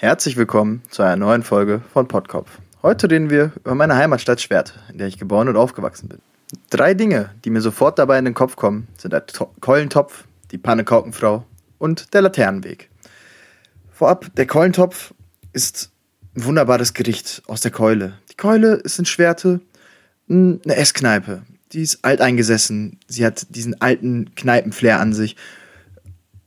Herzlich willkommen zu einer neuen Folge von Podkopf. Heute reden wir über meine Heimatstadt Schwerte, in der ich geboren und aufgewachsen bin. 3 Dinge, die mir sofort dabei in den Kopf kommen, sind der Keulentopf, die Pannekaukenfrau und der Laternenweg. Vorab, der Keulentopf ist ein wunderbares Gericht aus der Keule. Die Keule ist in Schwerte eine Esskneipe. Die ist alteingesessen, sie hat diesen alten Kneipenflair an sich.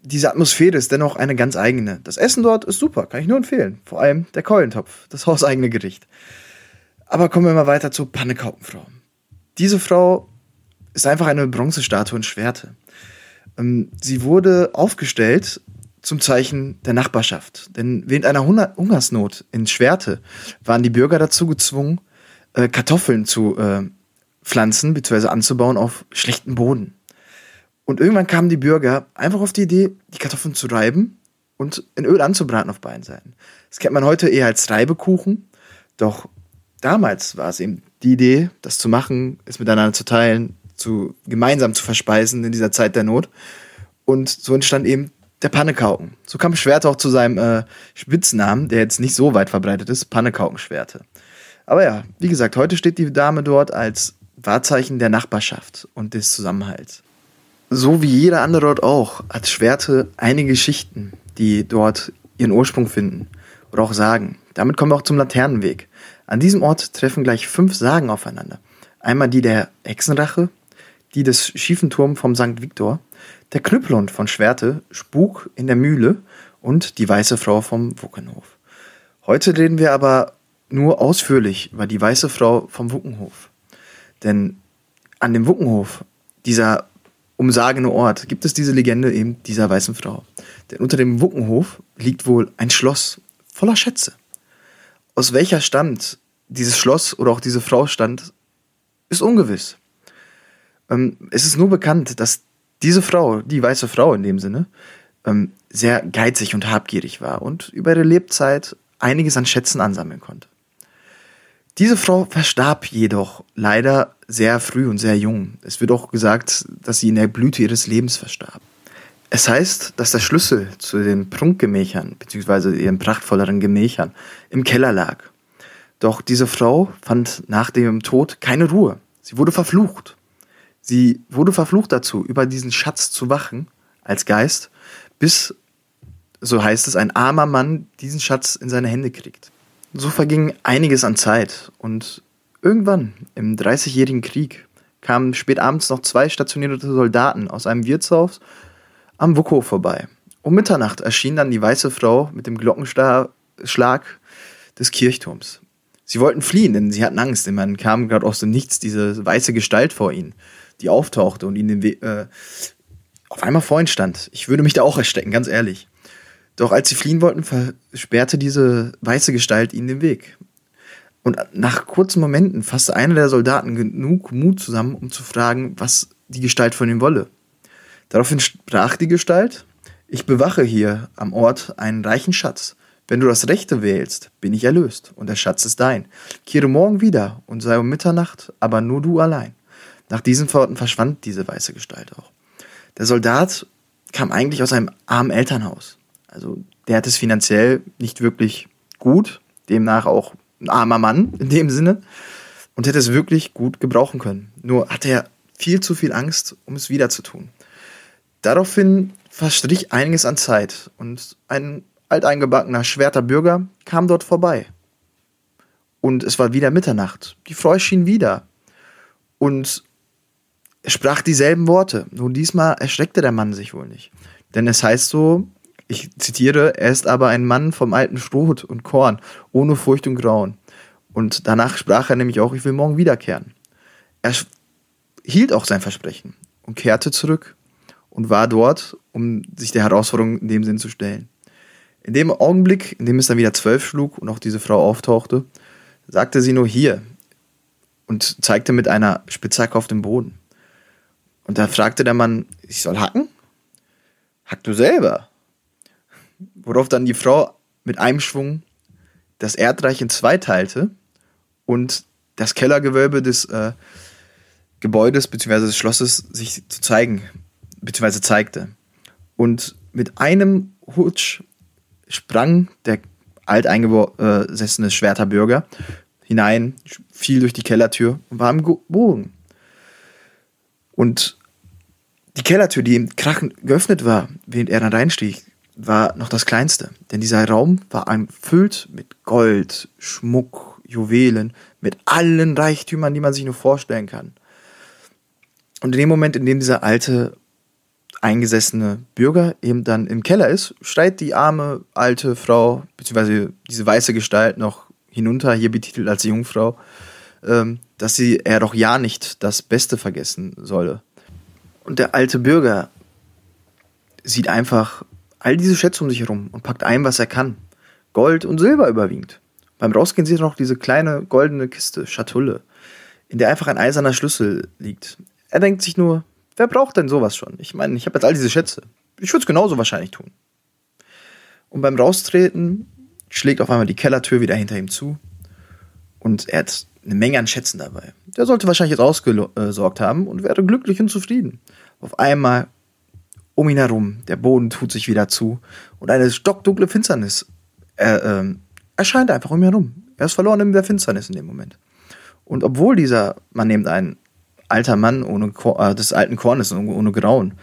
Diese Atmosphäre ist dennoch eine ganz eigene. Das Essen dort ist super, kann ich nur empfehlen. Vor allem der Keulentopf, das hauseigene Gericht. Aber kommen wir mal weiter zur Pannekaukenfrau. Diese Frau ist einfach eine Bronzestatue in Schwerte. Sie wurde aufgestellt zum Zeichen der Nachbarschaft. Denn während einer Hungersnot in Schwerte waren die Bürger dazu gezwungen, Kartoffeln zu pflanzen bzw. anzubauen auf schlechtem Boden. Und irgendwann kamen die Bürger einfach auf die Idee, die Kartoffeln zu reiben und in Öl anzubraten auf beiden Seiten. Das kennt man heute eher als Reibekuchen, doch damals war es eben die Idee, das zu machen, es miteinander zu teilen, gemeinsam zu verspeisen in dieser Zeit der Not. Und so entstand eben der Pannekauken. So kam Schwerte auch zu seinem Spitznamen, der jetzt nicht so weit verbreitet ist, Pannekaukenschwerte. Aber ja, wie gesagt, heute steht die Dame dort als Wahrzeichen der Nachbarschaft und des Zusammenhalts. So wie jeder andere Ort auch, hat Schwerte einige Geschichten, die dort ihren Ursprung finden oder auch Sagen. Damit kommen wir auch zum Laternenweg. An diesem Ort treffen gleich 5 Sagen aufeinander. Einmal die der Hexenrache, die des schiefen Turms vom St. Viktor, der Knüppelhund von Schwerte, Spuk in der Mühle und die weiße Frau vom Wuckenhof. Heute reden wir aber nur ausführlich über die weiße Frau vom Wuckenhof. Denn an dem Wuckenhof, dieser umsagene Ort, gibt es diese Legende eben dieser weißen Frau. Denn unter dem Wuckenhof liegt wohl ein Schloss voller Schätze. Aus welcher stammt dieses Schloss oder auch diese Frau stammt, ist ungewiss. Es ist nur bekannt, dass diese Frau, die weiße Frau in dem Sinne, sehr geizig und habgierig war und über ihre Lebzeit einiges an Schätzen ansammeln konnte. Diese Frau verstarb jedoch leider sehr früh und sehr jung. Es wird auch gesagt, dass sie in der Blüte ihres Lebens verstarb. Es heißt, dass der Schlüssel zu den Prunkgemächern bzw. ihren prachtvolleren Gemächern im Keller lag. Doch diese Frau fand nach dem Tod keine Ruhe. Sie wurde verflucht. Sie wurde verflucht dazu, über diesen Schatz zu wachen als Geist, bis, so heißt es, ein armer Mann diesen Schatz in seine Hände kriegt. So verging einiges an Zeit und irgendwann im Dreißigjährigen Krieg kamen spätabends noch 2 stationierte Soldaten aus einem Wirtshaus am Wuckenhof vorbei. Um Mitternacht erschien dann die weiße Frau mit dem Glockenschlag des Kirchturms. Sie wollten fliehen, denn sie hatten Angst, denn man kam gerade aus dem Nichts diese weiße Gestalt vor ihnen, die auftauchte und ihnen auf einmal vor ihnen stand. Ich würde mich da auch erschrecken, ganz ehrlich. Doch als sie fliehen wollten, versperrte diese weiße Gestalt ihnen den Weg. Und nach kurzen Momenten fasste einer der Soldaten genug Mut zusammen, um zu fragen, was die Gestalt von ihm wolle. Daraufhin sprach die Gestalt: Ich bewache hier am Ort einen reichen Schatz. Wenn du das Rechte wählst, bin ich erlöst und der Schatz ist dein. Kehre morgen wieder und sei um Mitternacht, aber nur du allein. Nach diesen Worten verschwand diese weiße Gestalt auch. Der Soldat kam eigentlich aus einem armen Elternhaus. Also der hat es finanziell nicht wirklich gut, demnach auch ein armer Mann in dem Sinne und hätte es wirklich gut gebrauchen können. Nur hatte er viel zu viel Angst, um es wieder zu tun. Daraufhin verstrich einiges an Zeit und ein alteingebackener Schwerter Bürger kam dort vorbei. Und es war wieder Mitternacht. Die Frau erschien wieder und sprach dieselben Worte. Nur diesmal erschreckte der Mann sich wohl nicht. Denn es heißt so, ich zitiere, er ist aber ein Mann vom alten Schrot und Korn, ohne Furcht und Grauen. Und danach sprach er nämlich auch, ich will morgen wiederkehren. Er hielt auch sein Versprechen und kehrte zurück und war dort, um sich der Herausforderung in dem Sinn zu stellen. In dem Augenblick, in dem es dann wieder 12 schlug und auch diese Frau auftauchte, sagte sie nur hier und zeigte mit einer Spitzhacke auf den Boden. Und da fragte der Mann, ich soll hacken? Hack du selber. Worauf dann die Frau mit einem Schwung das Erdreich in 2 teilte und das Kellergewölbe des Gebäudes bzw. des Schlosses sich zu zeigen bzw. zeigte. Und mit einem Hutsch sprang der alteingesessenes Schwerter Bürger, hinein, fiel durch die Kellertür und war im Bogen. Und die Kellertür, die ihm krachend geöffnet war, während er da reinstieg, war noch das Kleinste. Denn dieser Raum war gefüllt mit Gold, Schmuck, Juwelen, mit allen Reichtümern, die man sich nur vorstellen kann. Und in dem Moment, in dem dieser alte, eingesessene Bürger eben dann im Keller ist, schreit die arme alte Frau, beziehungsweise diese weiße Gestalt noch hinunter, hier betitelt als die Jungfrau, dass er doch ja nicht das Beste vergessen solle. Und der alte Bürger sieht einfach all diese Schätze um sich herum und packt ein, was er kann. Gold und Silber überwiegend. Beim Rausgehen sieht er noch diese kleine goldene Kiste, Schatulle, in der einfach ein eiserner Schlüssel liegt. Er denkt sich nur, wer braucht denn sowas schon? Ich meine, ich habe jetzt all diese Schätze. Ich würde es genauso wahrscheinlich tun. Und beim Raustreten schlägt auf einmal die Kellertür wieder hinter ihm zu. Und er hat eine Menge an Schätzen dabei. Der sollte wahrscheinlich jetzt ausgesorgt haben und wäre glücklich und zufrieden. Auf einmal um ihn herum, der Boden tut sich wieder zu. Und eine stockdunkle Finsternis erscheint einfach um ihn herum. Er ist verloren in der Finsternis in dem Moment. Und obwohl dieser Mann neben einen alter Mann ohne des alten Kornes, ohne Grauen,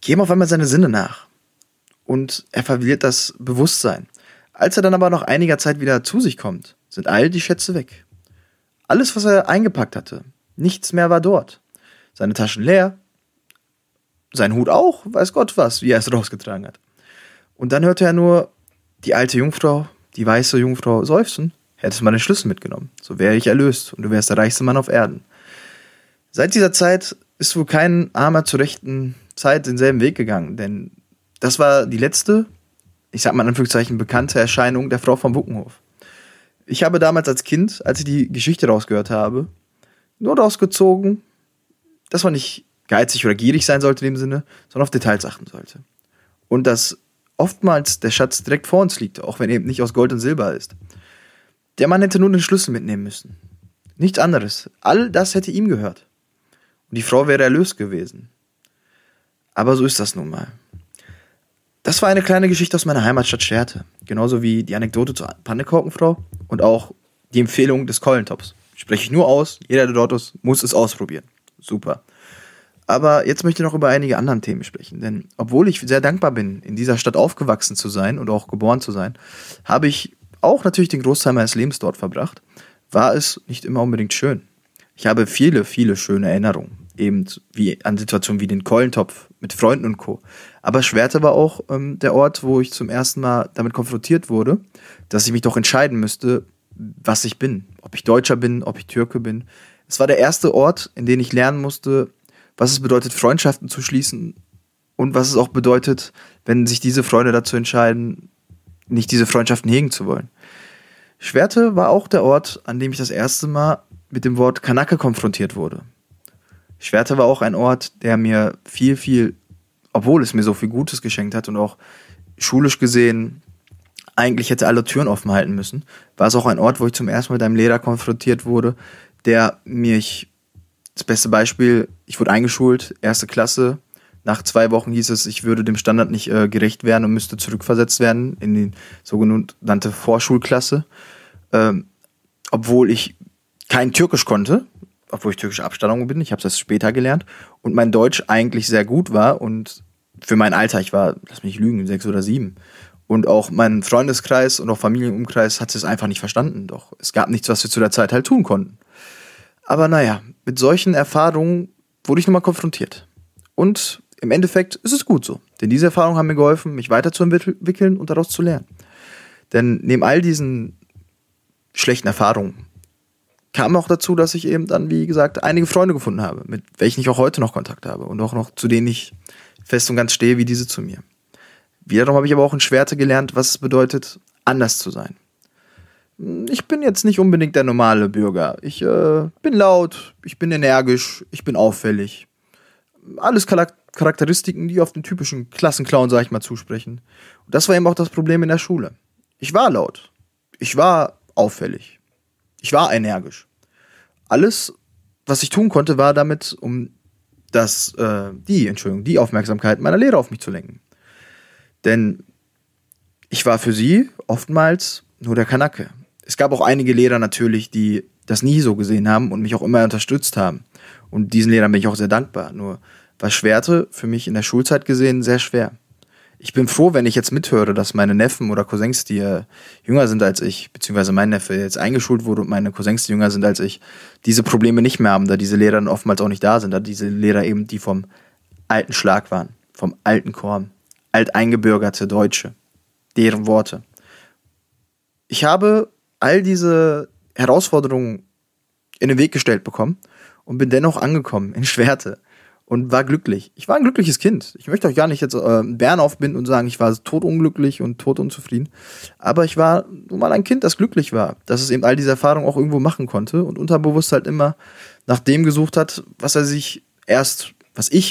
geben auf einmal seine Sinne nach. Und er verliert das Bewusstsein. Als er dann aber nach einiger Zeit wieder zu sich kommt, sind all die Schätze weg. Alles, was er eingepackt hatte, nichts mehr war dort. Seine Taschen leer, sein Hut auch, weiß Gott was, wie er es rausgetragen hat. Und dann hörte er nur die alte Jungfrau, die weiße Jungfrau seufzen: Hättest du mal den Schlüssel mitgenommen, so wäre ich erlöst und du wärst der reichste Mann auf Erden. Seit dieser Zeit ist wohl kein Armer zur rechten Zeit denselben Weg gegangen, denn das war die letzte, ich sag mal in Anführungszeichen, bekannte Erscheinung der Frau vom Wuckenhof. Ich habe damals als Kind, als ich die Geschichte rausgehört habe, nur rausgezogen, dass man nicht geizig oder gierig sein sollte in dem Sinne, sondern auf Details achten sollte. Und dass oftmals der Schatz direkt vor uns liegt, auch wenn er eben nicht aus Gold und Silber ist. Der Mann hätte nur den Schlüssel mitnehmen müssen. Nichts anderes. All das hätte ihm gehört. Und die Frau wäre erlöst gewesen. Aber so ist das nun mal. Das war eine kleine Geschichte aus meiner Heimatstadt Schwerte. Genauso wie die Anekdote zur Pannekaukenfrau und auch die Empfehlung des Keulentopfs. Spreche ich nur aus, jeder, der dort ist, muss es ausprobieren. Super. Aber jetzt möchte ich noch über einige andere Themen sprechen. Denn obwohl ich sehr dankbar bin, in dieser Stadt aufgewachsen zu sein und auch geboren zu sein, habe ich auch natürlich den Großteil meines Lebens dort verbracht. War es nicht immer unbedingt schön. Ich habe viele, viele schöne Erinnerungen, eben wie an Situationen wie den Keulentopf mit Freunden und Co. Aber Schwerte war auch der Ort, wo ich zum ersten Mal damit konfrontiert wurde, dass ich mich doch entscheiden müsste, was ich bin. Ob ich Deutscher bin, ob ich Türke bin. Es war der erste Ort, in dem ich lernen musste, was es bedeutet, Freundschaften zu schließen und was es auch bedeutet, wenn sich diese Freunde dazu entscheiden, nicht diese Freundschaften hegen zu wollen. Schwerte war auch der Ort, an dem ich das erste Mal mit dem Wort Kanake konfrontiert wurde. Schwerte war auch ein Ort, der mir viel, obwohl es mir so viel Gutes geschenkt hat und auch schulisch gesehen eigentlich hätte alle Türen offen halten müssen, war es auch ein Ort, wo ich zum ersten Mal mit einem Lehrer konfrontiert wurde, der mich, das beste Beispiel, ich wurde eingeschult, 1. Klasse, nach 2 Wochen hieß es, ich würde dem Standard nicht gerecht werden und müsste zurückversetzt werden in die sogenannte Vorschulklasse, obwohl ich kein Türkisch konnte, obwohl ich türkische Abstammung bin, ich habe es erst später gelernt und mein Deutsch eigentlich sehr gut war und für mein Alter, ich war, lass mich lügen, 6 oder 7 und auch mein Freundeskreis und auch Familienumkreis hat es einfach nicht verstanden, doch es gab nichts, was wir zu der Zeit halt tun konnten. Aber naja, mit solchen Erfahrungen wurde ich nochmal konfrontiert und im Endeffekt ist es gut so, denn diese Erfahrungen haben mir geholfen, mich weiterzuentwickeln und daraus zu lernen. Denn neben all diesen schlechten Erfahrungen kam auch dazu, dass ich eben dann, wie gesagt, einige Freunde gefunden habe, mit welchen ich auch heute noch Kontakt habe und auch noch zu denen ich fest und ganz stehe, wie diese zu mir. Wiederum habe ich aber auch in Schwerte gelernt, was es bedeutet, anders zu sein. Ich bin jetzt nicht unbedingt der normale Bürger. Ich bin laut, ich bin energisch, ich bin auffällig. Alles Charakteristiken, die auf den typischen Klassenclown, sag ich mal, zusprechen. Und das war eben auch das Problem in der Schule. Ich war laut, ich war auffällig, ich war energisch. Alles, was ich tun konnte, war damit, um die Aufmerksamkeit meiner Lehrer auf mich zu lenken. Denn Ich war für sie oftmals nur der Kanacke. Es gab auch einige Lehrer natürlich, die das nie so gesehen haben und mich auch immer unterstützt haben. Und diesen Lehrern bin ich auch sehr dankbar. Nur war Schwerte für mich in der Schulzeit gesehen sehr schwer. Ich bin froh, wenn ich jetzt mithöre, dass meine Neffen oder Cousins, die jünger sind als ich, beziehungsweise mein Neffe jetzt eingeschult wurde und meine Cousins, die jünger sind als ich, diese Probleme nicht mehr haben, da diese Lehrer dann oftmals auch nicht da sind, da diese Lehrer eben die vom alten Schlag waren, vom alten Korn, alteingebürgerte Deutsche, deren Worte. Ich habe all diese Herausforderungen in den Weg gestellt bekommen und bin dennoch angekommen in Schwerte. Und war glücklich. Ich war ein glückliches Kind. Ich möchte euch gar nicht jetzt Bären aufbinden und sagen, ich war totunglücklich und totunzufrieden. Aber ich war nun mal ein Kind, das glücklich war. Dass es eben all diese Erfahrungen auch irgendwo machen konnte und unterbewusst halt immer nach dem gesucht hat, was ich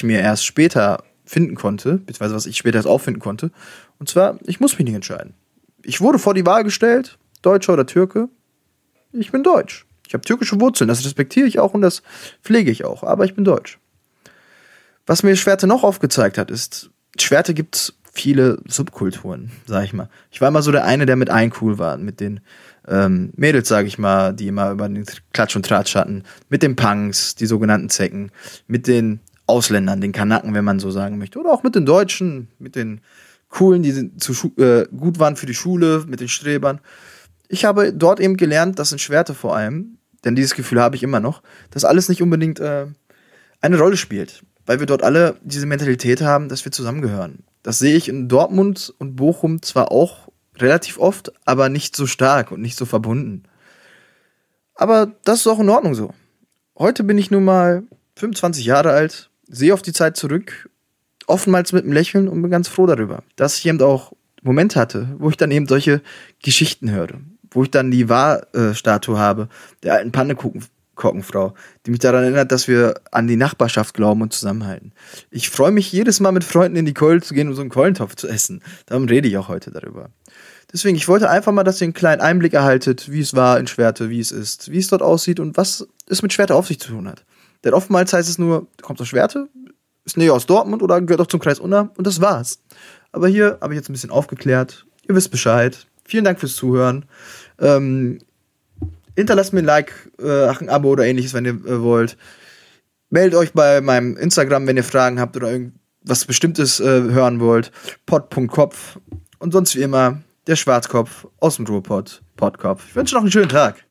mir erst später finden konnte, beziehungsweise was ich später erst auffinden konnte. Und zwar, ich muss mich nicht entscheiden. Ich wurde vor die Wahl gestellt, Deutscher oder Türke. Ich bin deutsch. Ich habe türkische Wurzeln. Das respektiere ich auch und das pflege ich auch. Aber ich bin deutsch. Was mir Schwerte noch aufgezeigt hat, ist, Schwerte gibt viele Subkulturen, sag ich mal. Ich war immer so der eine, der mit allen cool war, mit den Mädels, sag ich mal, die immer über den Klatsch und Tratsch hatten, mit den Punks, die sogenannten Zecken, mit den Ausländern, den Kanaken, wenn man so sagen möchte, oder auch mit den Deutschen, mit den Coolen, die gut waren für die Schule, mit den Strebern. Ich habe dort eben gelernt, dass in Schwerte vor allem, denn dieses Gefühl habe ich immer noch, dass alles nicht unbedingt eine Rolle spielt. Weil wir dort alle diese Mentalität haben, dass wir zusammengehören. Das sehe ich in Dortmund und Bochum zwar auch relativ oft, aber nicht so stark und nicht so verbunden. Aber das ist auch in Ordnung so. Heute bin ich nun mal 25 Jahre alt, sehe auf die Zeit zurück, oftmals mit einem Lächeln und bin ganz froh darüber, dass ich eben auch Momente hatte, wo ich dann eben solche Geschichten höre, wo ich dann die Wahrstatue habe, der alten Pannekaukenfrau, die mich daran erinnert, dass wir an die Nachbarschaft glauben und zusammenhalten. Ich freue mich jedes Mal mit Freunden in die Keul zu gehen, um so einen Keulentopf zu essen. Darum rede ich auch heute darüber. Deswegen, ich wollte einfach mal, dass ihr einen kleinen Einblick erhaltet, wie es war in Schwerte, wie es ist, wie es dort aussieht und was es mit Schwerte auf sich zu tun hat. Denn oftmals heißt es nur, kommt aus Schwerte, ist näher aus Dortmund oder gehört auch zum Kreis Unna und das war's. Aber hier habe ich jetzt ein bisschen aufgeklärt. Ihr wisst Bescheid. Vielen Dank fürs Zuhören. Hinterlasst mir ein Like, ein Abo oder ähnliches, wenn ihr wollt. Meldet euch bei meinem Instagram, wenn ihr Fragen habt oder irgendwas Bestimmtes hören wollt. Podkopf. Und sonst wie immer, der Schwarzkopf aus dem Ruhrpott, Podkopf. Ich wünsche noch einen schönen Tag.